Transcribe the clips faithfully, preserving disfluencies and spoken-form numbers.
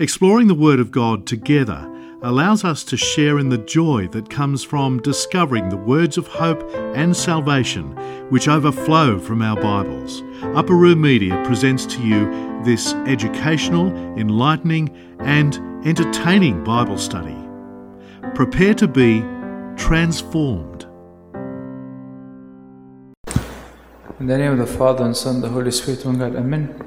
Exploring the Word of God together allows us to share in the joy that comes from discovering the words of hope and salvation which overflow from our Bibles. Upper Room Media presents to you this educational, enlightening and entertaining Bible study. Prepare to be transformed. In the name of the Father and Son and the Holy Spirit, one God, Amen.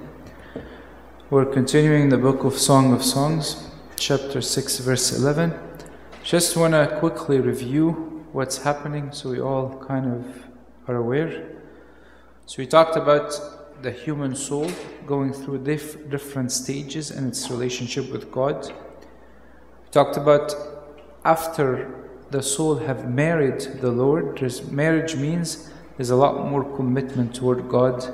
We're continuing the book of Song of Songs, chapter six, verse eleven. Just want to quickly review what's happening so we all kind of are aware. So we talked about the human soul going through dif- different stages and its relationship with God. We talked about after the soul have married the Lord, there's, marriage means there's a lot more commitment toward God.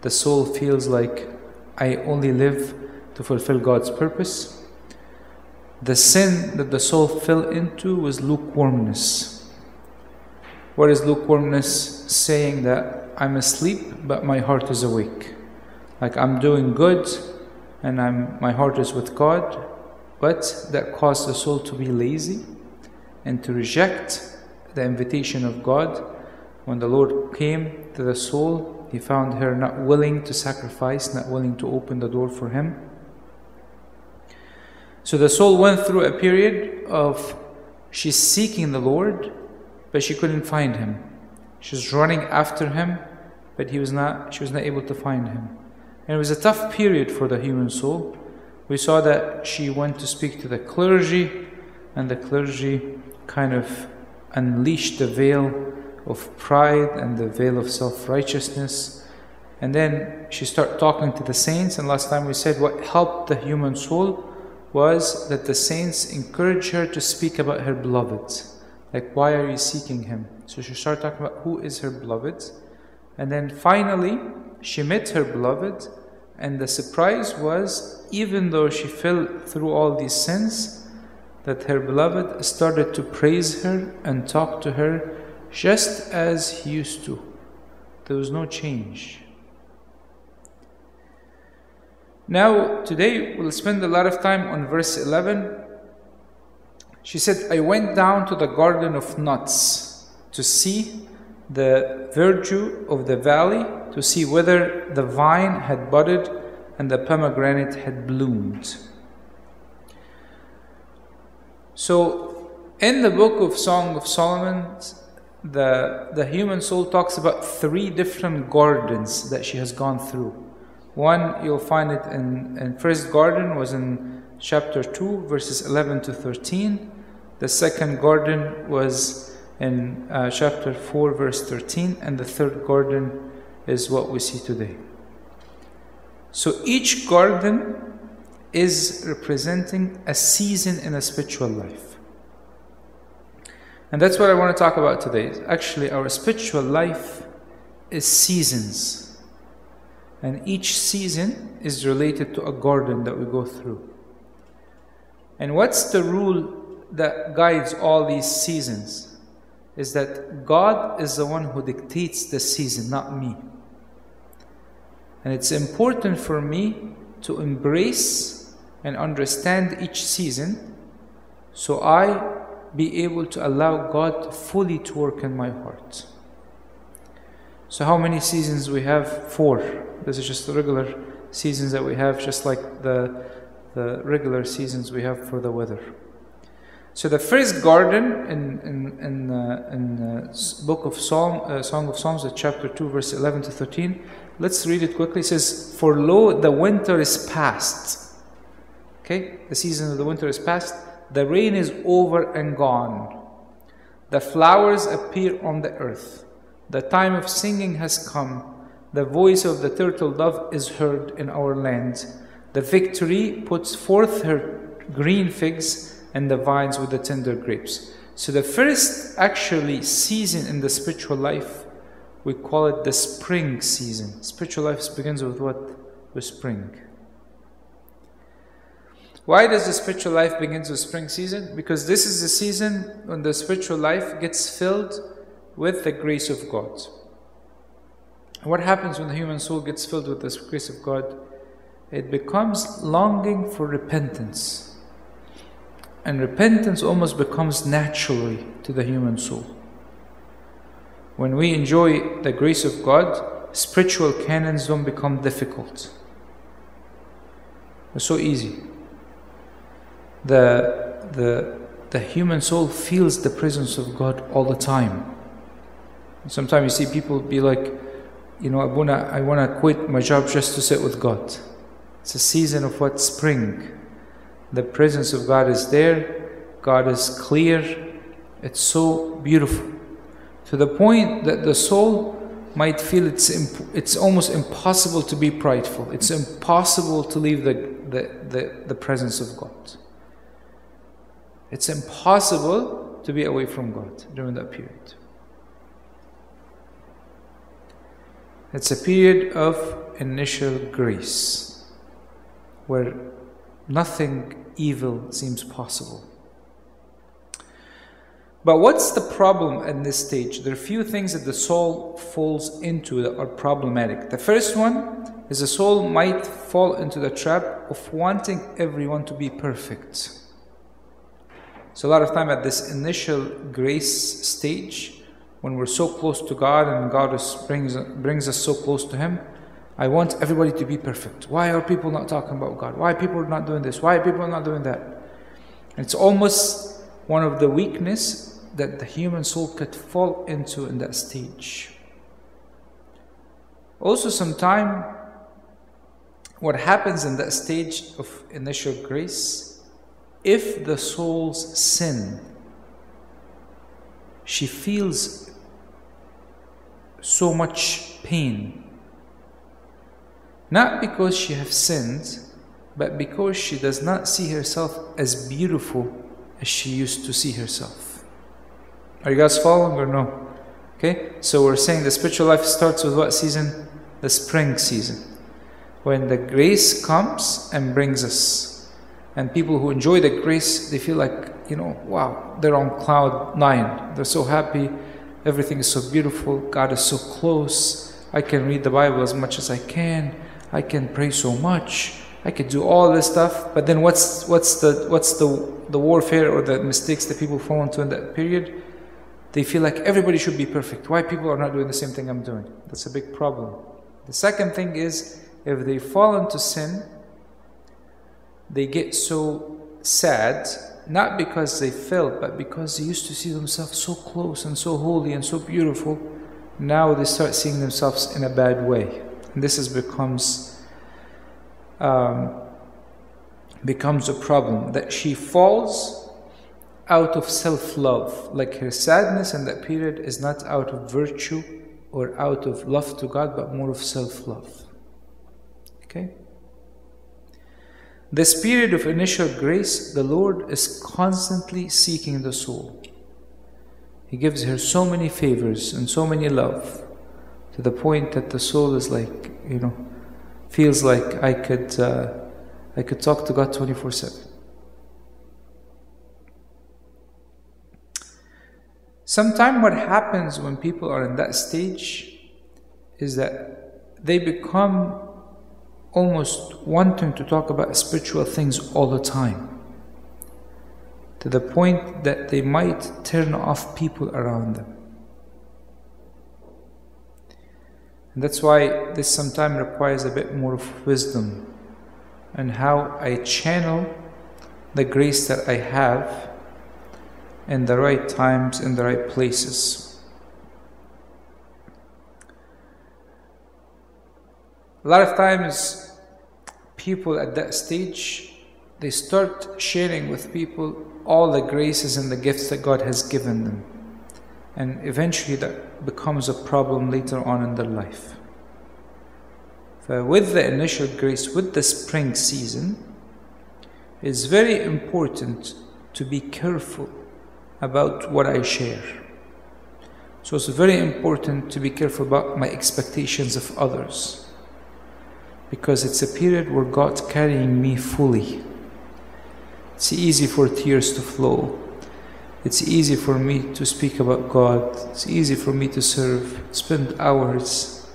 The soul feels like I only live to fulfill God's purpose. The sin that the soul fell into was lukewarmness. What is lukewarmness? Saying that I'm asleep but my heart is awake. Like I'm doing good and I'm my heart is with God, but that caused the soul to be lazy and to reject the invitation of God. When the Lord came to the soul, He found her not willing to sacrifice, not willing to open the door for Him. So the soul went through a period of she's seeking the Lord, but she couldn't find Him. She's running after Him, but he was not, she was not able to find Him. And it was a tough period for the human soul. We saw that she went to speak to the clergy, and the clergy kind of unleashed the veil of pride and the veil of self-righteousness. And then she started talking to the saints, and last time we said what helped the human soul was that the saints encouraged her to speak about her beloved. Like, why are you seeking him? So she started talking about who is her beloved. And then finally, she met her beloved, and the surprise was, even though she fell through all these sins, that her beloved started to praise her and talk to her just as he used to. There was no change. Now, today, we'll spend a lot of time on verse eleven. She said, I went down to the garden of nuts to see the verdure of the valley, to see whether the vine had budded and the pomegranate had bloomed. So, in the book of Song of Solomon, The, the human soul talks about three different gardens that she has gone through. One, you'll find it in, in first garden was in chapter two, verses eleven to thirteen. The second garden was in uh, chapter four, verse thirteen. And the third garden is what we see today. So each garden is representing a season in a spiritual life. And that's what I want to talk about today. Actually, our spiritual life is seasons. And each season is related to a garden that we go through. And what's the rule that guides all these seasons? Is that God is the one who dictates the season, not me. And it's important for me to embrace and understand each season so I be able to allow God fully to work in my heart. So how many seasons we have? Four. This is just the regular seasons that we have, just like the, the regular seasons we have for the weather. So the first garden in in in, uh, in the book of Psalm, uh, Song of Psalms, chapter two, verse eleven to thirteen. Let's read it quickly. It says, "For lo, the winter is past." Okay, the season of the winter is past. The rain is over and gone. The flowers appear on the earth. The time of singing has come. The voice of the turtle dove is heard in our land. The victory puts forth her green figs and the vines with the tender grapes. So the first actually season in the spiritual life, we call it the spring season. Spiritual life begins with what? With spring. Why does the spiritual life begin with spring season? Because this is the season when the spiritual life gets filled with the grace of God. And what happens when the human soul gets filled with the grace of God? it becomes longing for repentance. And repentance almost becomes naturally to the human soul. When we enjoy the grace of God, spiritual canons don't become difficult. They're so easy. The, the, the human soul feels the presence of God all the time. Sometimes you see people be like, you know, Abuna, I want to quit my job just to sit with God. It's a season of what? Spring. The presence of God is there. God is clear. It's so beautiful. To the point that the soul might feel it's imp it's almost impossible to be prideful. It's impossible to leave the, the, the, the presence of God. It's impossible to be away from God during that period. It's a period of initial grace, where nothing evil seems possible. But what's the problem at this stage? There are few things that the soul falls into that are problematic. The first one is the soul might fall into the trap of wanting everyone to be perfect. So a lot of time at this initial grace stage, when we're so close to God and God is brings, brings us so close to Him, I want everybody to be perfect. Why are people not talking about God? Why are people not doing this? Why are people not doing that? And it's almost one of the weaknesses that the human soul could fall into in that stage. Also, sometimes what happens in that stage of initial grace, if the soul's sin, she feels so much pain, not because she has sinned, but because she does not see herself as beautiful as she used to see herself. Are you guys following or no? Okay, so we're saying the spiritual life starts with what season? The spring season. When the grace comes and brings us. And people who enjoy the grace, they feel like, you know, wow, they're on cloud nine. They're so happy. Everything is so beautiful. God is so close. I can read the Bible as much as I can. I can pray so much. I can do all this stuff. But then what's, what's, the, what's the, the warfare or the mistakes that people fall into in that period? They feel like everybody should be perfect. Why people are not doing the same thing I'm doing? That's a big problem. The second thing is, if they fall into sin, they get so sad, not because they failed, but because they used to see themselves so close and so holy and so beautiful. Now they start seeing themselves in a bad way. And this is becomes, um, becomes a problem, that she falls out of self-love. Like her sadness in that period is not out of virtue or out of love to God, but more of self-love. Okay? This period of initial grace, the Lord is constantly seeking the soul. He gives her so many favors and so many love, to the point that the soul is like, you know, feels like I could, uh, I could talk to God twenty-four seven. Sometimes what happens when people are in that stage is that they become almost wanting to talk about spiritual things all the time, to the point that they might turn off people around them. And that's why this sometimes requires a bit more of wisdom and how I channel the grace that I have in the right times, in the right places. A lot of times, people at that stage, they start sharing with people all the graces and the gifts that God has given them. And eventually that becomes a problem later on in their life. So with the initial grace, with the spring season, it's very important to be careful about what I share. So it's very important to be careful about my expectations of others, because it's a period where God's carrying me fully. It's easy for tears to flow. It's easy for me to speak about God. It's easy for me to serve, spend hours,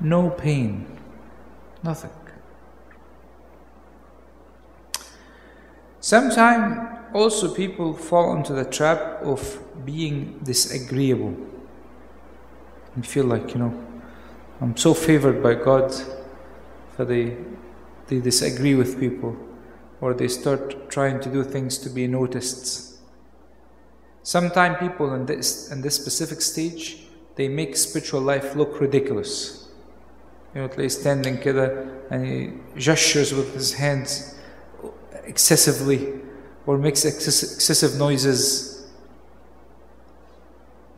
no pain, nothing. Sometimes also people fall into the trap of being disagreeable and feel like, you know, I'm so favored by God, for they, they disagree with people, or they start trying to do things to be noticed. Sometimes people in this, in this specific stage, they make spiritual life look ridiculous. You know, he's standing kida and he gestures with his hands excessively, or makes excessive noises.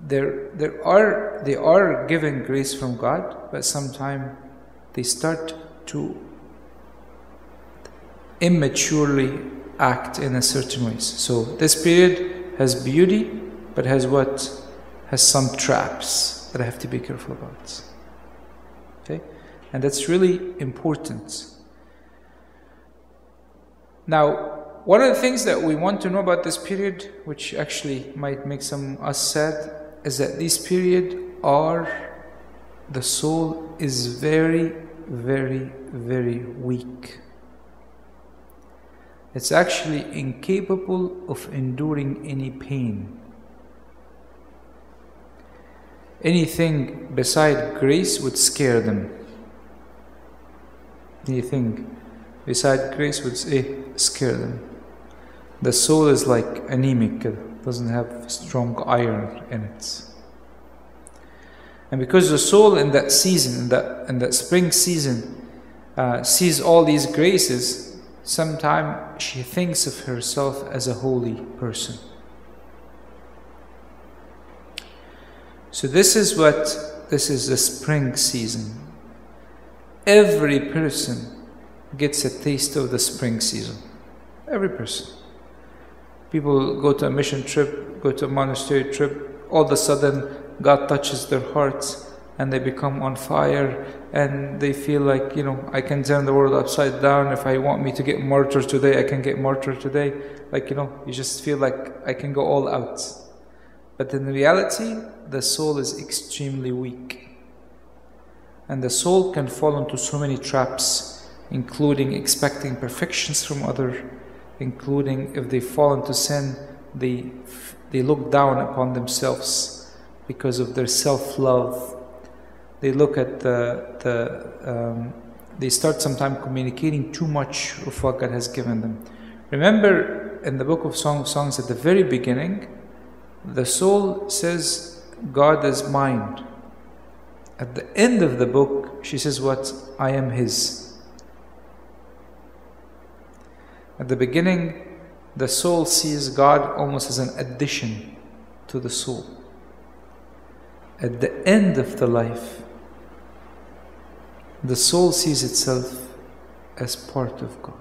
There, there are they are given grace from God, but sometimes they start to immaturely act in a certain ways. So this period has beauty, but has what? Has some traps that I have to be careful about. Okay, and that's really important. Now, one of the things that we want to know about this period, which actually might make some us sad, is that these periods are, the soul is very, very, very weak. It's actually incapable of enduring any pain. Anything beside grace would scare them. Anything beside grace would scare them. The soul is like anemic, it doesn't have strong iron in it. And because the soul in that season, in that, in that spring season, uh, sees all these graces, sometimes she thinks of herself as a holy person. So this is what, this is the spring season. Every person gets a taste of the spring season. Every person. People go to a mission trip, go to a monastery trip, all of a sudden God touches their hearts and they become on fire and they feel like, you know, I can turn the world upside down. If I want me to get martyred today, I can get martyred today. Like, you know, you just feel like I can go all out. But in reality, the soul is extremely weak. And the soul can fall into so many traps, including expecting perfections from others, including if they fall into sin, they, they look down upon themselves because of their self-love. They look at the, the um, they start sometimes communicating too much of what God has given them. Remember in the book of Song of Songs at the very beginning, the soul says, God is mine. At the end of the book, she says what? I am His. At the beginning, the soul sees God almost as an addition to the soul. At the end of the life, the soul sees itself as part of God.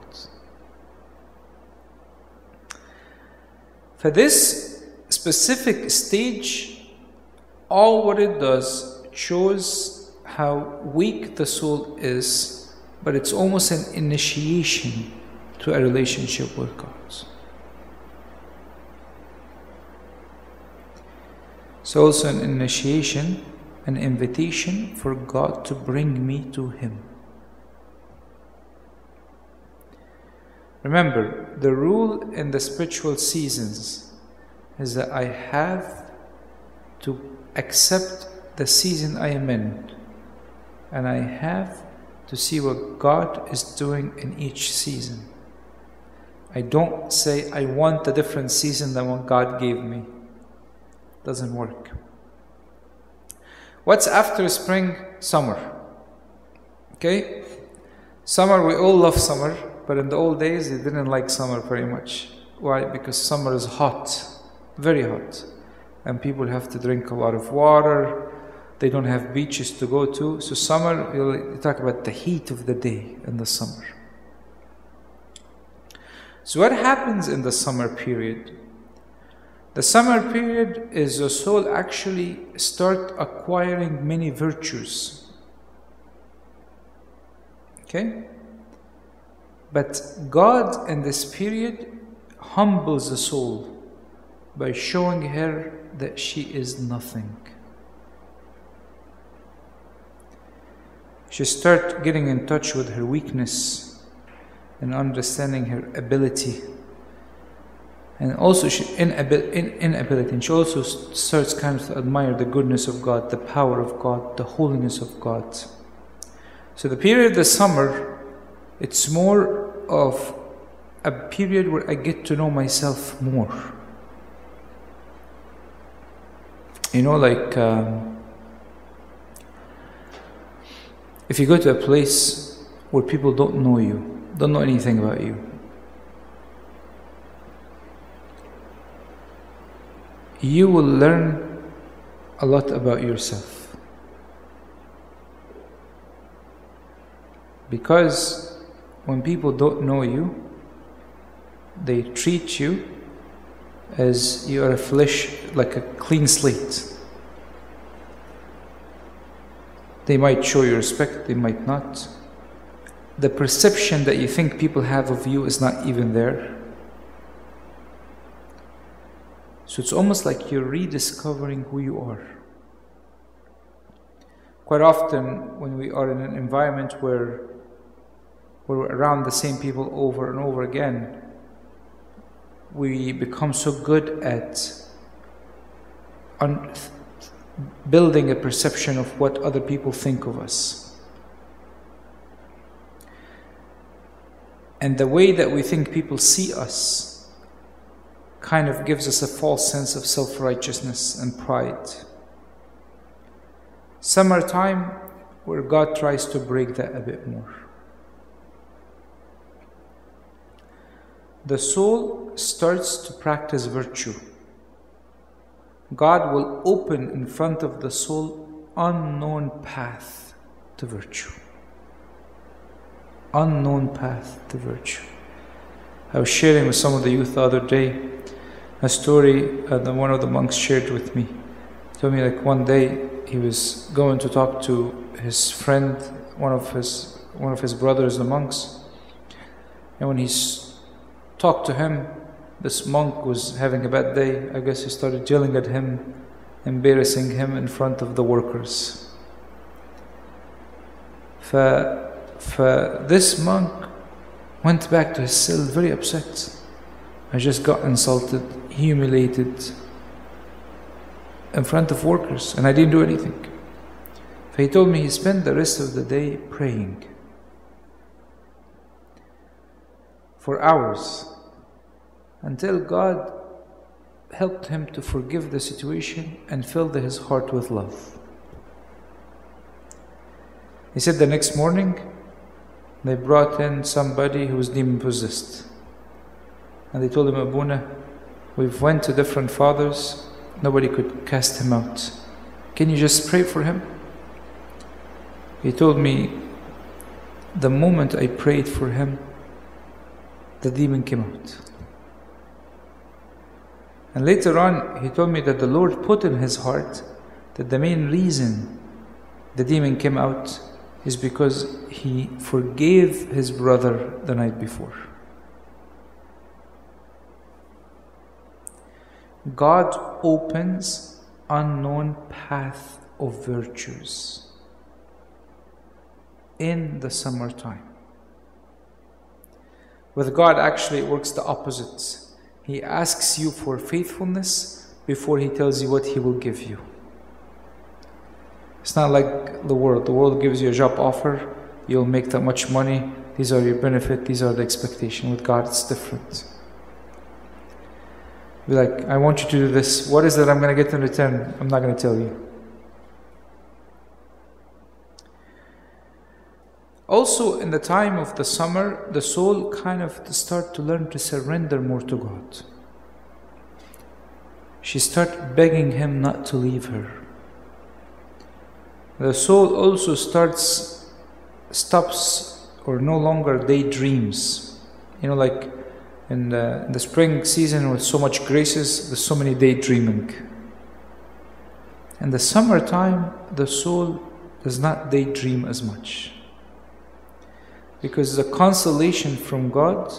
For this specific stage, all what it does shows how weak the soul is, but it's almost an initiation to a relationship with God. It's also an initiation, an invitation for God to bring me to Him. Remember, the rule in the spiritual seasons is that I have to accept the season I am in, and I have to see what God is doing in each season. I don't say, I want a different season than what God gave me. Doesn't work. What's after spring? Summer. Okay? Summer, we all love summer, but in the old days, they didn't like summer very much. Why? Because summer is hot, very hot. And people have to drink a lot of water. They don't have beaches to go to. So summer, you talk about the heat of the day in the summer. So what happens in the summer period? The summer period is the soul actually start acquiring many virtues. Okay? But God in this period humbles the soul by showing her that she is nothing. She starts getting in touch with her weakness and understanding her ability and also she inability, in, inability. And she also starts kind of to admire the goodness of God, the power of God, the holiness of God. So the period of the summer, it's more of a period where I get to know myself more. You know, like um, if you go to a place where people don't know you, don't know anything about you, you will learn a lot about yourself, because when people don't know you, they treat you as you are a flesh, like a clean slate. They might show you respect, they might not. The perception that you think people have of you is not even there. So it's almost like you're rediscovering who you are. Quite often when we are in an environment where, where we're around the same people over and over again, we become so good at un building a perception of what other people think of us. And the way that we think people see us kind of gives us a false sense of self-righteousness and pride. Summertime, where God tries to break that a bit more. The soul starts to practice virtue. God will open in front of the soul unknown path to virtue. Unknown path to virtue. I was sharing with some of the youth the other day a story uh, that one of the monks shared with me. He told me, like, one day he was going to talk to his friend, one of his one of his brothers, the monks, and when he talked to him, this monk was having a bad day. I guess he started yelling at him, embarrassing him in front of the workers. For, for this monk went back to his cell very upset. I just got insulted, humiliated in front of workers, and I didn't do anything. He told me he spent the rest of the day praying for hours until God helped him to forgive the situation and filled his heart with love. He said the next morning, they brought in somebody who was demon-possessed. And they told him, Abuna, we've went to different fathers, nobody could cast him out. Can you just pray for him? He told me, the moment I prayed for him, the demon came out. And later on, he told me that the Lord put in his heart that the main reason the demon came out is because he forgave his brother the night before. God opens unknown path of virtues in the summertime. With God, actually, it works the opposite. He asks you for faithfulness before he tells you what he will give you. It's not like the world. The world gives you a job offer, you'll make that much money, these are your benefits, these are the expectations. With God, it's different. Be like, I want you to do this. What is that I'm going to get in return? I'm not going to tell you. Also, in the time of the summer, the soul kind of starts to learn to surrender more to God. She starts begging Him not to leave her. The soul also starts, stops, or no longer daydreams. You know, like in the, in the spring season with so much graces, there's so many daydreaming. In the summertime, the soul does not daydream as much, because the consolation from God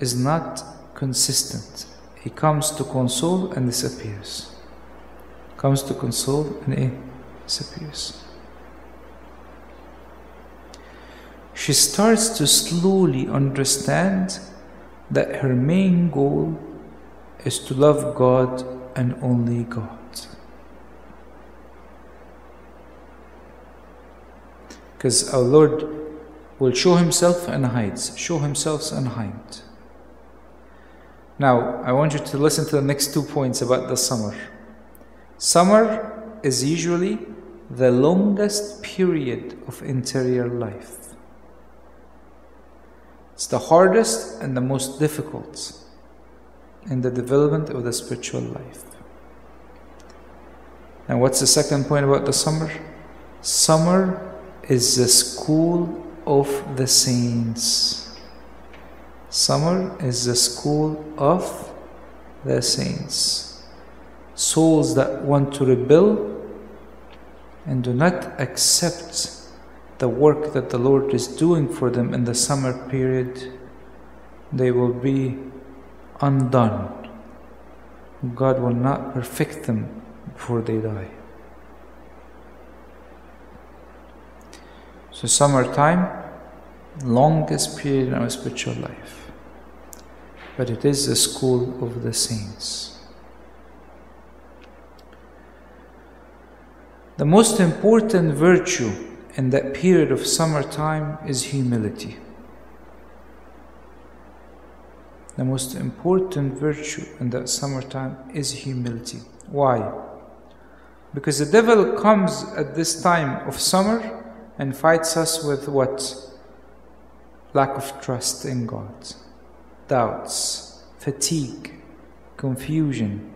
is not consistent. He comes to console and disappears. Comes to console and eh? disappears. She starts to slowly understand that her main goal is to love God and only God. Because our Lord will show Himself and hides, show Himself and hide. Now, I want you to listen to the next two points about the summer. Summer is usually the longest period of interior life. It's the hardest and the most difficult in the development of the spiritual life. And what's the second point about the summer? Summer is the school of the saints. Summer is the school of the saints. Souls that want to rebel and do not accept the work that the Lord is doing for them in the summer period, they will be undone. God will not perfect them before they die. So summertime, longest period in our spiritual life. But it is the school of the saints. The most important virtue in that period of summertime is humility. The most important virtue in that summertime is humility. Why? Because the devil comes at this time of summer and fights us with what? Lack of trust in God, doubts, fatigue, confusion.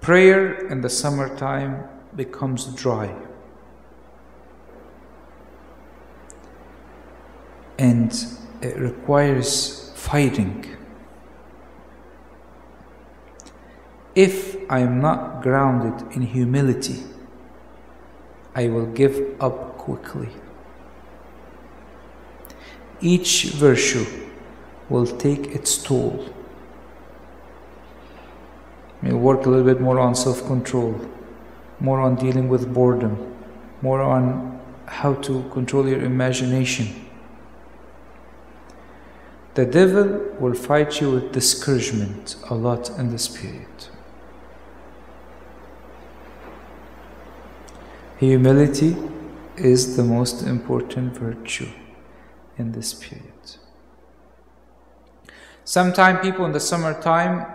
Prayer in the summertime becomes dry. And it requires fighting. If I am not grounded in humility, I will give up quickly. Each virtue will take its toll. We'll work a little bit more on self-control, more on dealing with boredom, more on how to control your imagination. The devil will fight you with discouragement a lot in this period. Humility is the most important virtue in this period. Sometimes people in the summertime,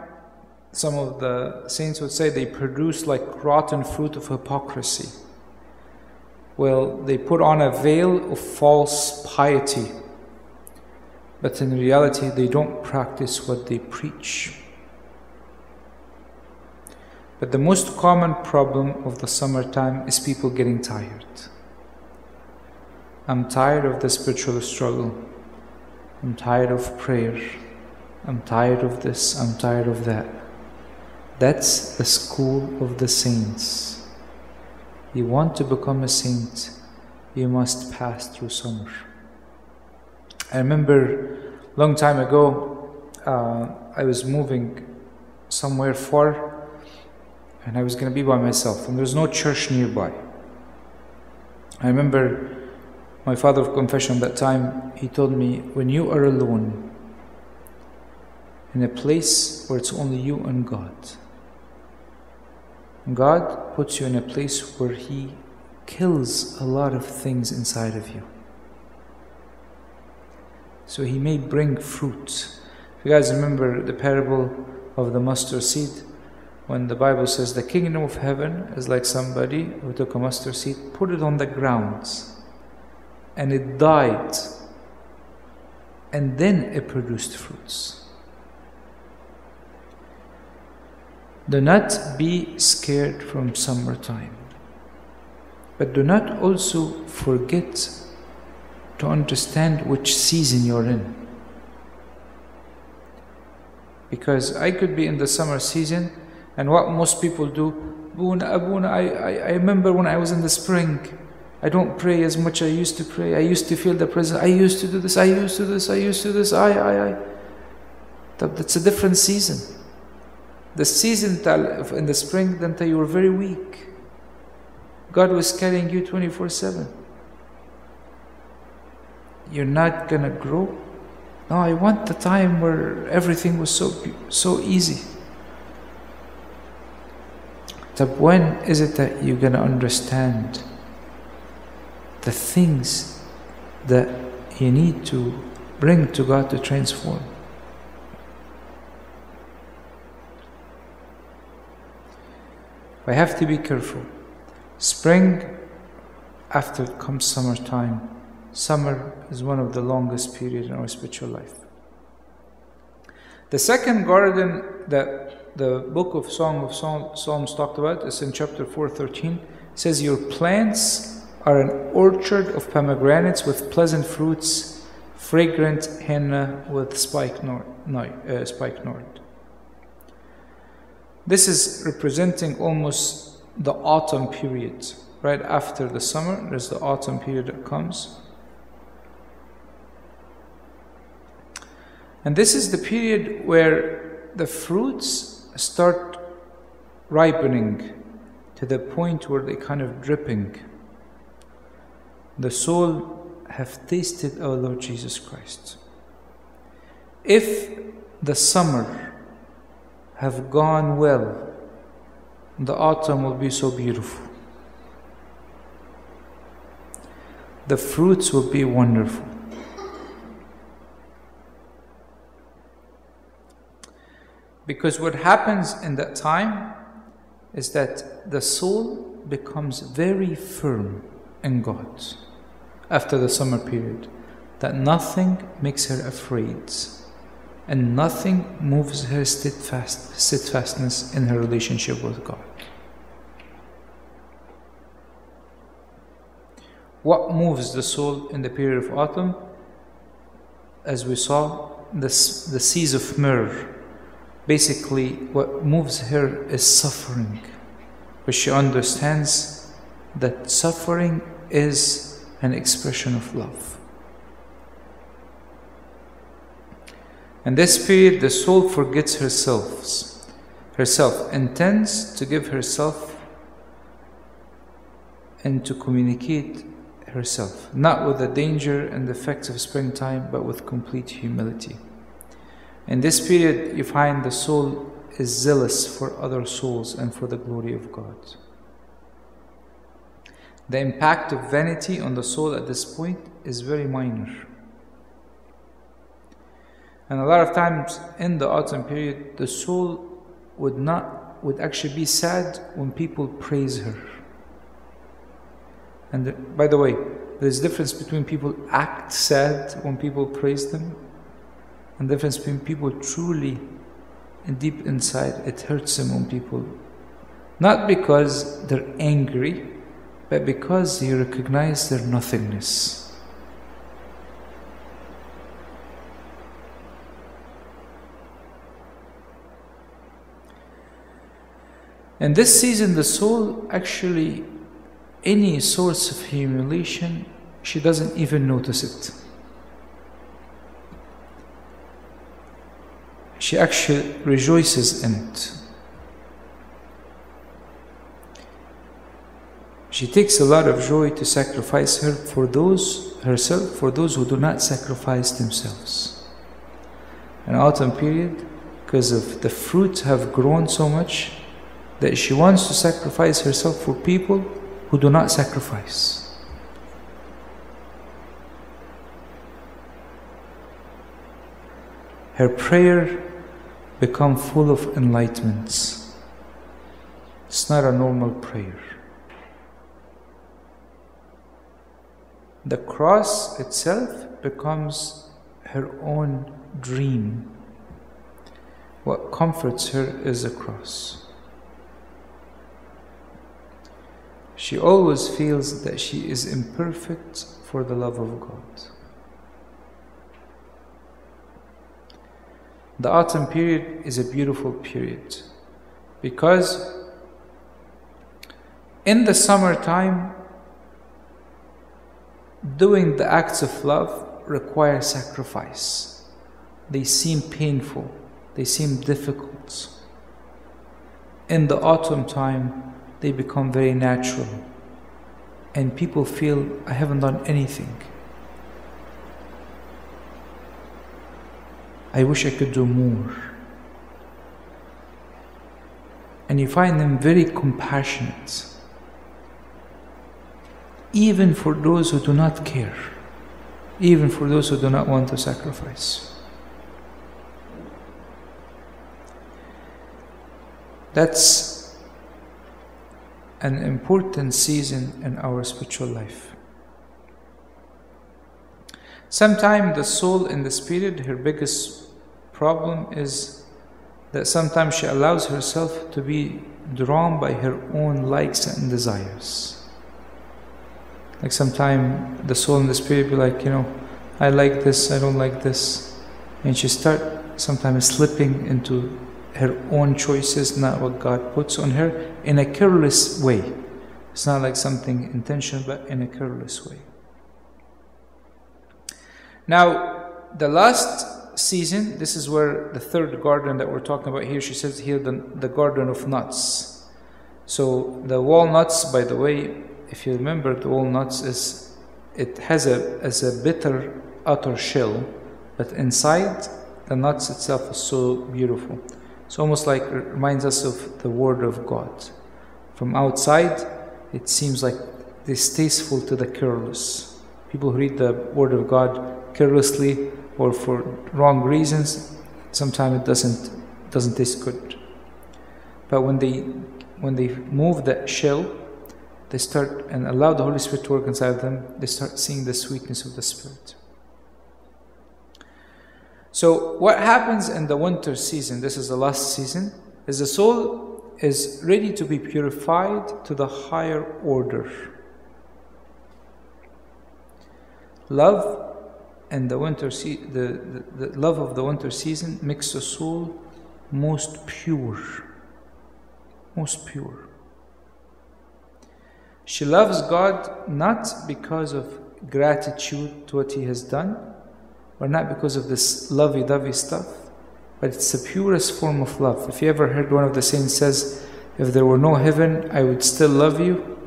some of the saints would say, they produce like rotten fruit of hypocrisy. Well, they put on a veil of false piety, but in reality they don't practice what they preach. But the most common problem of the summertime is people getting tired. I'm tired of the spiritual struggle. I'm tired of prayer. I'm tired of this. I'm tired of that. That's the school of the saints. You want to become a saint, you must pass through summer. I remember a long time ago, uh, I was moving somewhere far, and I was going to be by myself, and there was no church nearby. I remember my father of confession at that time, he told me, when you are alone, in a place where it's only you and God, God puts you in a place where He kills a lot of things inside of you. So He may bring fruit. If you guys remember the parable of the mustard seed, when the Bible says the kingdom of heaven is like somebody who took a mustard seed, put it on the ground, and it died, and then it produced fruits. Do not be scared from summertime, but do not also forget to understand which season you're in. Because I could be in the summer season, and what most people do, Abuna, Abuna, I, I, I remember when I was in the spring, I don't pray as much as I used to pray. I used to feel the presence. I used to do this, I used to do this, I used to do this, I, I, I. That's a different season. The season in the spring, then you were very weak. God was carrying you twenty-four seven. You're not going to grow No, I want the time where everything was so so easy. But when is it that you're going to understand the things that you need to bring to God to transform? I have to be careful. Spring, after it comes summertime. Summer is one of the longest periods in our spiritual life. The second garden that the book of Song of Psalms talked about is in chapter four thirteen. It says, your plants are an orchard of pomegranates with pleasant fruits, fragrant henna with spikenard. Uh, spikenard. This is representing almost the autumn period. Right after the summer, there's the autumn period that comes. And this is the period where the fruits start ripening to the point where they kind of dripping. The soul have tasted our Lord Jesus Christ. If the summer have gone well, the autumn will be so beautiful. The fruits will be wonderful. Because what happens in that time is that the soul becomes very firm in God after the summer period, that nothing makes her afraid and nothing moves her steadfast, steadfastness in her relationship with God. What moves the soul in the period of autumn? As we saw, the, the seeds of myrrh. Basically, what moves her is suffering. But she understands that suffering is an expression of love. In this period, the soul forgets herself, herself intends to give herself and to communicate herself, not with the danger and the effects of springtime, but with complete humility. In this period, you find the soul is zealous for other souls and for the glory of God. The impact of vanity on the soul at this point is very minor. And a lot of times in the autumn period, the soul would not would actually be sad when people praise her. And by the way, there's a difference between people act sad when people praise them, and the difference between people truly and deep inside, it hurts them when people, not because they're angry, but because you recognize their nothingness. In this season, the soul actually any source of humiliation, she doesn't even notice it. She actually rejoices in it. She takes a lot of joy to sacrifice her for those herself, for those who do not sacrifice themselves. In autumn period, because of the fruits have grown so much that she wants to sacrifice herself for people who do not sacrifice. Her prayer become full of enlightenments. It's not a normal prayer. The cross itself becomes her own dream. What comforts her is the cross. She always feels that she is imperfect for the love of God. The autumn period is a beautiful period because in the summertime, doing the acts of love require sacrifice. They seem painful, they seem difficult. In the autumn time, they become very natural. And people feel, I haven't done anything. I wish I could do more. And you find them very compassionate, even for those who do not care, even for those who do not want to sacrifice. That's an important season in our spiritual life. Sometimes the soul in this period, her biggest problem is that sometimes she allows herself to be drawn by her own likes and desires. Like sometimes the soul in the spirit be like, you know, I like this, I don't like this. And she start sometimes slipping into her own choices, not what God puts on her, in a careless way. It's not like something intentional, but in a careless way. Now, the last season, this is where the third garden that we're talking about here, she says here the, the garden of nuts. So the walnuts, by the way, if you remember, the walnuts is, it has a, as a bitter outer shell, but inside the nuts itself is so beautiful. It's almost like it reminds us of the Word of God. From outside, it seems like distasteful to the careless. People who read the Word of God carelessly or for wrong reasons, sometimes it doesn't doesn't taste good. But when they when they move that shell, they start and allow the Holy Spirit to work inside of them, they start seeing the sweetness of the Spirit. So what happens in the winter season, this is the last season, is the soul is ready to be purified to the higher order. Love and the winter se the, the, the love of the winter season makes the soul most pure, most pure. She loves God not because of gratitude to what He has done, or not because of this lovey-dovey stuff, but it's the purest form of love. If you ever heard one of the saints says, if there were no heaven, I would still love you.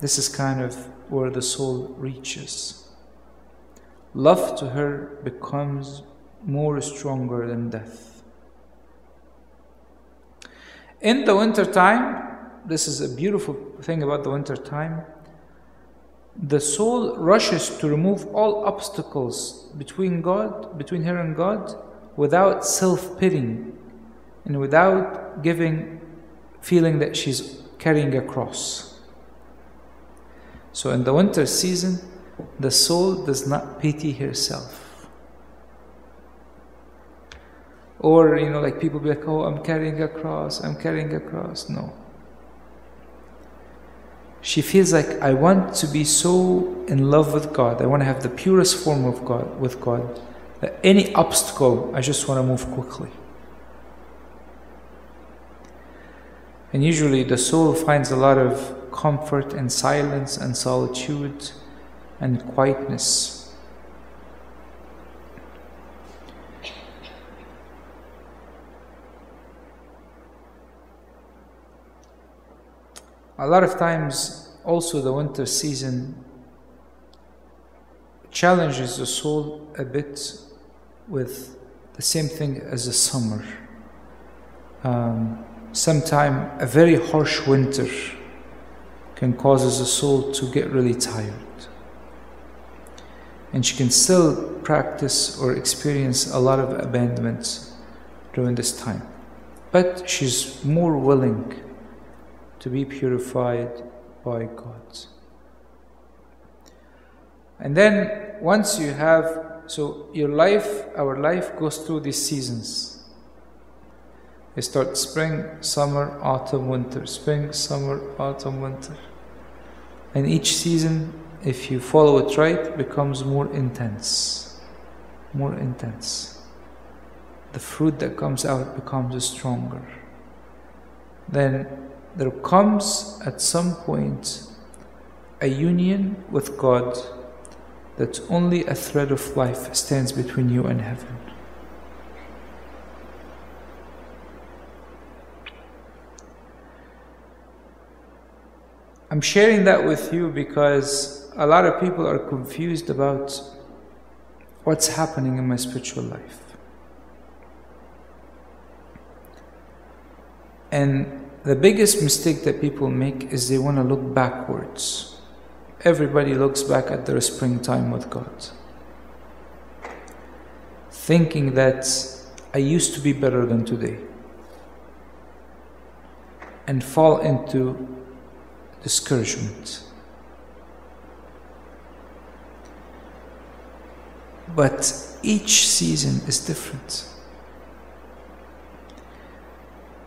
This is kind of where the soul reaches. Love to her becomes more stronger than death. In the winter time, this is a beautiful thing about the winter time. The soul rushes to remove all obstacles between God, between her and God, without self-pitying and without giving, feeling that she's carrying a cross. So in the winter season, the soul does not pity herself. Or, you know, like people be like, oh, I'm carrying a cross, I'm carrying a cross. No. She feels like, I want to be so in love with God. I want to have the purest form of God, with God, that any obstacle, I just want to move quickly. And usually the soul finds a lot of comfort and silence and solitude and quietness. A lot of times, also the winter season challenges the soul a bit with the same thing as the summer. Um, Sometimes a very harsh winter can cause the soul to get really tired. And she can still practice or experience a lot of abandonment during this time. But she's more willing to be purified by God. And then once you have, so your life, our life goes through these seasons. It starts spring, summer, autumn, winter. Spring, summer, autumn, winter. And each season, if you follow it right, becomes more intense. More intense. The fruit that comes out becomes stronger. Then there comes at some point a union with God that only a thread of life stands between you and heaven. I'm sharing that with you because a lot of people are confused about what's happening in my spiritual life. And the biggest mistake that people make is they want to look backwards. Everybody looks back at their springtime with God, thinking that I used to be better than today, and fall into discouragement. But each season is different.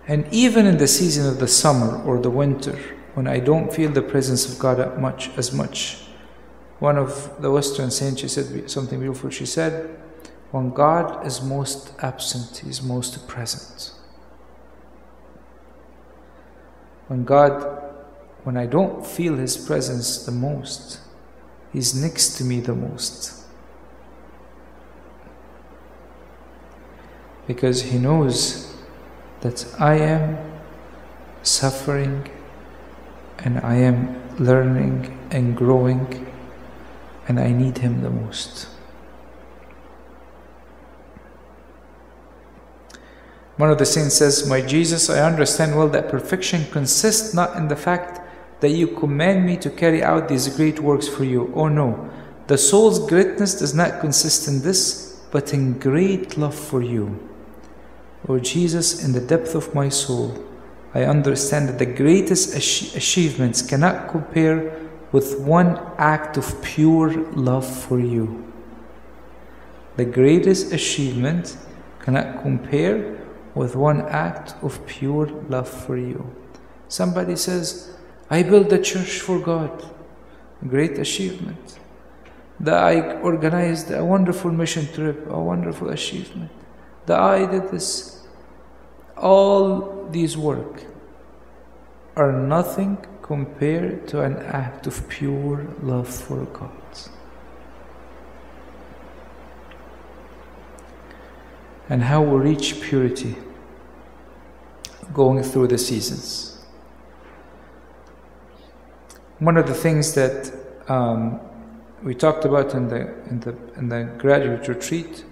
And even in the season of the summer or the winter, when I don't feel the presence of God much as much, one of the Western saints, she said something beautiful. She said, when God is most absent, He is most present. When God, when I don't feel His presence the most, He's next to me the most. Because He knows that I am suffering and I am learning and growing, and I need Him the most. One of the saints says, my Jesus, I understand well that perfection consists not in the fact that you command me to carry out these great works for you. Oh no, the soul's greatness does not consist in this, but in great love for you. O oh, Jesus, in the depth of my soul, I understand that the greatest ach achievements cannot compare with one act of pure love for you. The greatest achievement cannot compare with one act of pure love for you. Somebody says, I built a church for God. Great achievement. That I organized a wonderful mission trip, a wonderful achievement. That I did this. All these work are nothing compared to an act of pure love for God. And how we reach purity, going through the seasons. One of the things that um, we talked about in the, in the, in the graduate retreat,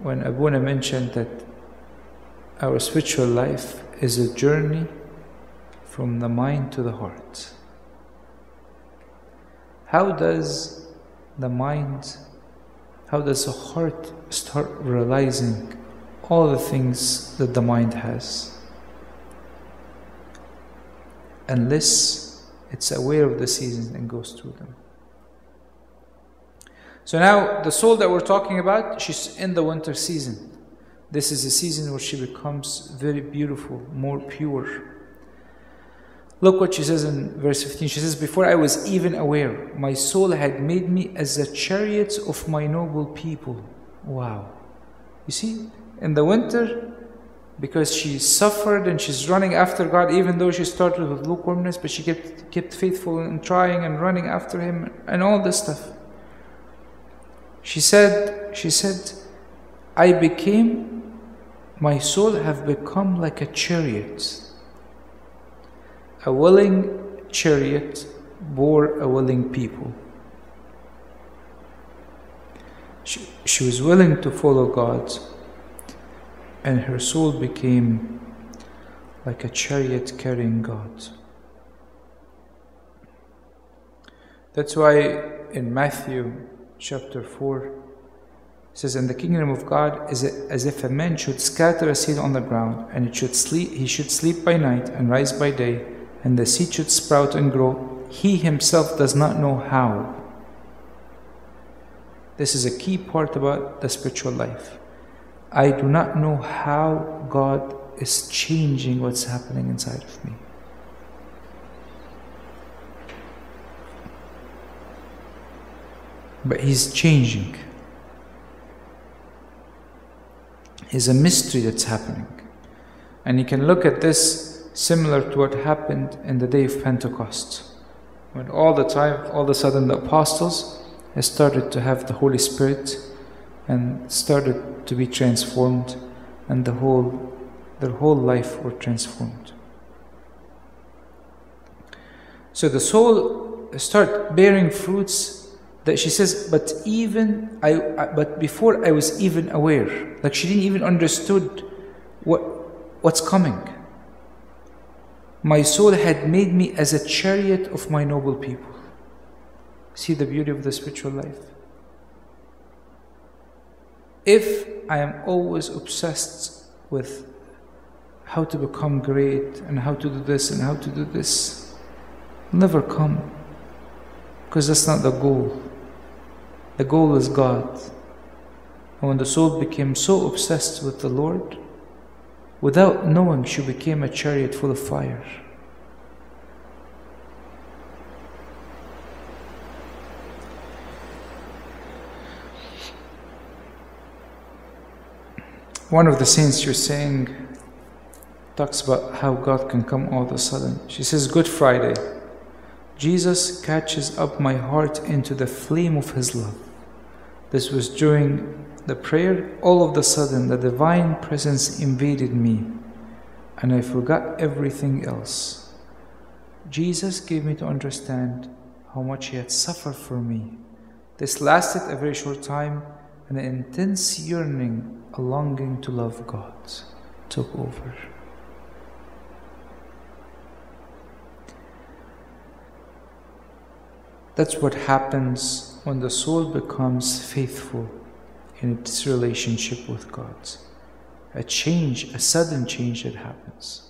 when Abuna mentioned that our spiritual life is a journey from the mind to the heart. How does the mind, how does the heart start realizing all the things that the mind has? Unless it's aware of the seasons and goes through them. So now, the soul that we're talking about, she's in the winter season. This is a season where she becomes very beautiful, more pure. Look what she says in verse fifteen. She says, before I was even aware, my soul had made me as the chariots of my noble people. Wow. You see, in the winter, because she suffered and she's running after God, even though she started with lukewarmness, but she kept, kept faithful and trying and running after Him and all this stuff. She said, she said, I became, my soul have become like a chariot. A willing chariot bore a willing people. She, she was willing to follow God, and her soul became like a chariot carrying God. That's why in Matthew chapter four, it says, and the kingdom of God is as if a man should scatter a seed on the ground, and it should sleep, he should sleep by night and rise by day, and the seed should sprout and grow. He himself does not know how. This is a key part about the spiritual life. I do not know how God is changing what's happening inside of me. But He's changing. It's a mystery that's happening. And you can look at this similar to what happened in the day of Pentecost, when all the time, all of a sudden, the apostles started to have the Holy Spirit and started to be transformed, and the whole, their whole life were transformed. So the soul started bearing fruits that she says, but even I, I but before I was even aware, like she didn't even understood what what's coming. My soul had made me as a chariot of my noble people. See the beauty of the spiritual life. If I am always obsessed with how to become great and how to do this and how to do this, never come, because that's not the goal. The goal is God. And when the soul became so obsessed with the Lord, without knowing, she became a chariot full of fire. One of the saints you're saying talks about how God can come all of a sudden. She says, Good Friday, Jesus catches up my heart into the flame of His love. This was during the prayer. All of a sudden, the divine presence invaded me, and I forgot everything else. Jesus gave me to understand how much He had suffered for me. This lasted a very short time, and an intense yearning, a longing to love God, took over. That's what happens when the soul becomes faithful in its relationship with God. A change, a sudden change that happens.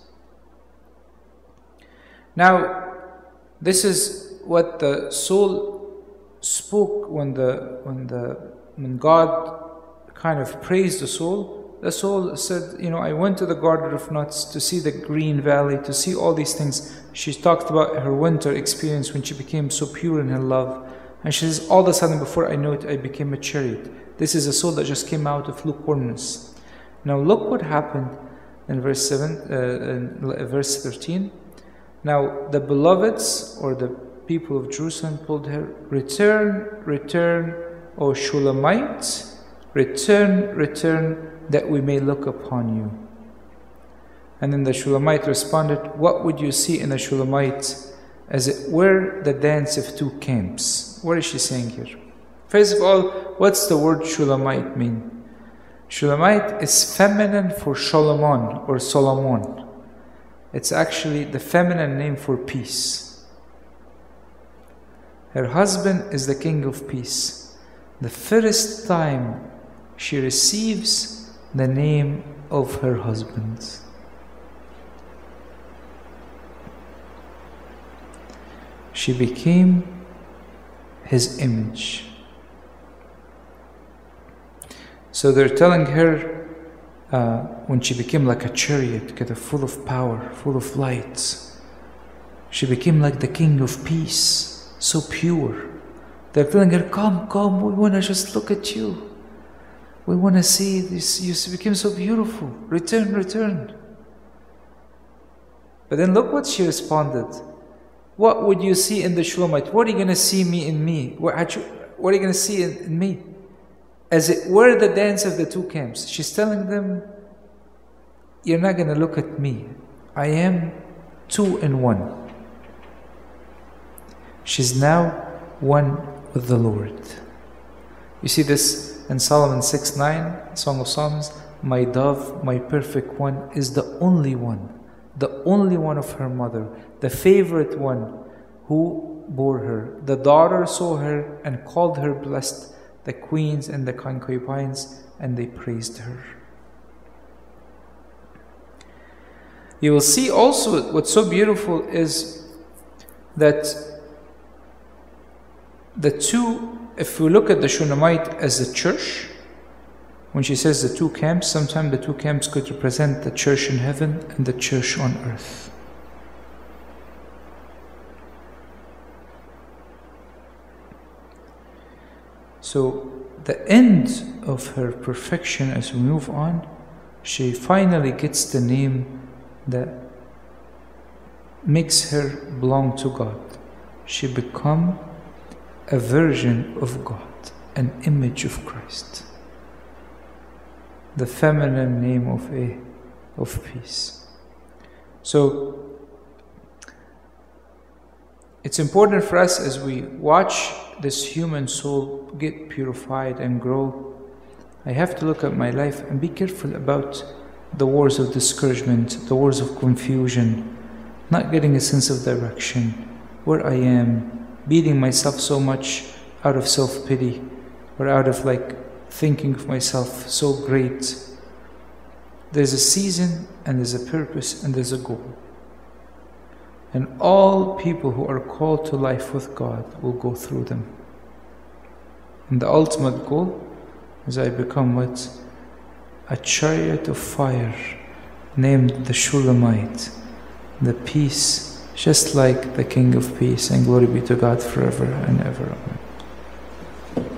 Now, this is what the soul spoke when the when the when God kind of praised the soul. The soul said, you know, I went to the garden of nuts to see the green valley, to see all these things. She talked about her winter experience when she became so pure in her love. And she says, all of a sudden, before I knew it, I became a chariot. This is a soul that just came out of lukewarmness. Now look what happened in verse seven, uh, in verse thirteen. Now the beloveds, or the people of Jerusalem, told her, Return, return, O Shulamite, return, return, that we may look upon you. And then the Shulamite responded, What would you see in a Shulamite? As it were, the dance of two camps. What is she saying here? First of all, what's the word Shulamite mean? Shulamite is feminine for Solomon or Solomon. It's actually the feminine name for peace. Her husband is the king of peace. The first time she receives the name of her husband. She became his image. So they're telling her, uh, when she became like a chariot, kind of full of power, full of light, she became like the king of peace, so pure. They're telling her, come, come, we want to just look at you. We want to see this. You became so beautiful. Return, return. But then look what she responded. What would you see in the Shulamite? What are you going to see me in me? What are you going to see in me? As it were the dance of the two camps. She's telling them, you're not going to look at me. I am two in one. She's now one with the Lord. You see this in Solomon six nine, Song of Songs. My dove, my perfect one, is the only one. The only one of her mother, the favorite one who bore her. The daughter saw her and called her blessed, the queens and the concubines, and they praised her. You will see also what's so beautiful is that the two, if we look at the Shulamite as the church, when she says the two camps, sometimes the two camps could represent the church in heaven and the church on earth. So the end of her perfection, as we move on, she finally gets the name that makes her belong to God. She becomes a virgin of God, an image of Christ. The feminine name of a of peace. So It's important for us as we watch this human soul get purified and grow. I have to look at my life and be careful about the wars of discouragement, the wars of confusion, not getting a sense of direction, where I am, beating myself so much out of self-pity or out of like thinking of myself so great. There's a season and there's a purpose and there's a goal. And all people who are called to life with God will go through them. And the ultimate goal is I become what? A chariot of fire named the Shulamite, the peace, just like the King of Peace, and glory be to God forever and ever. Amen.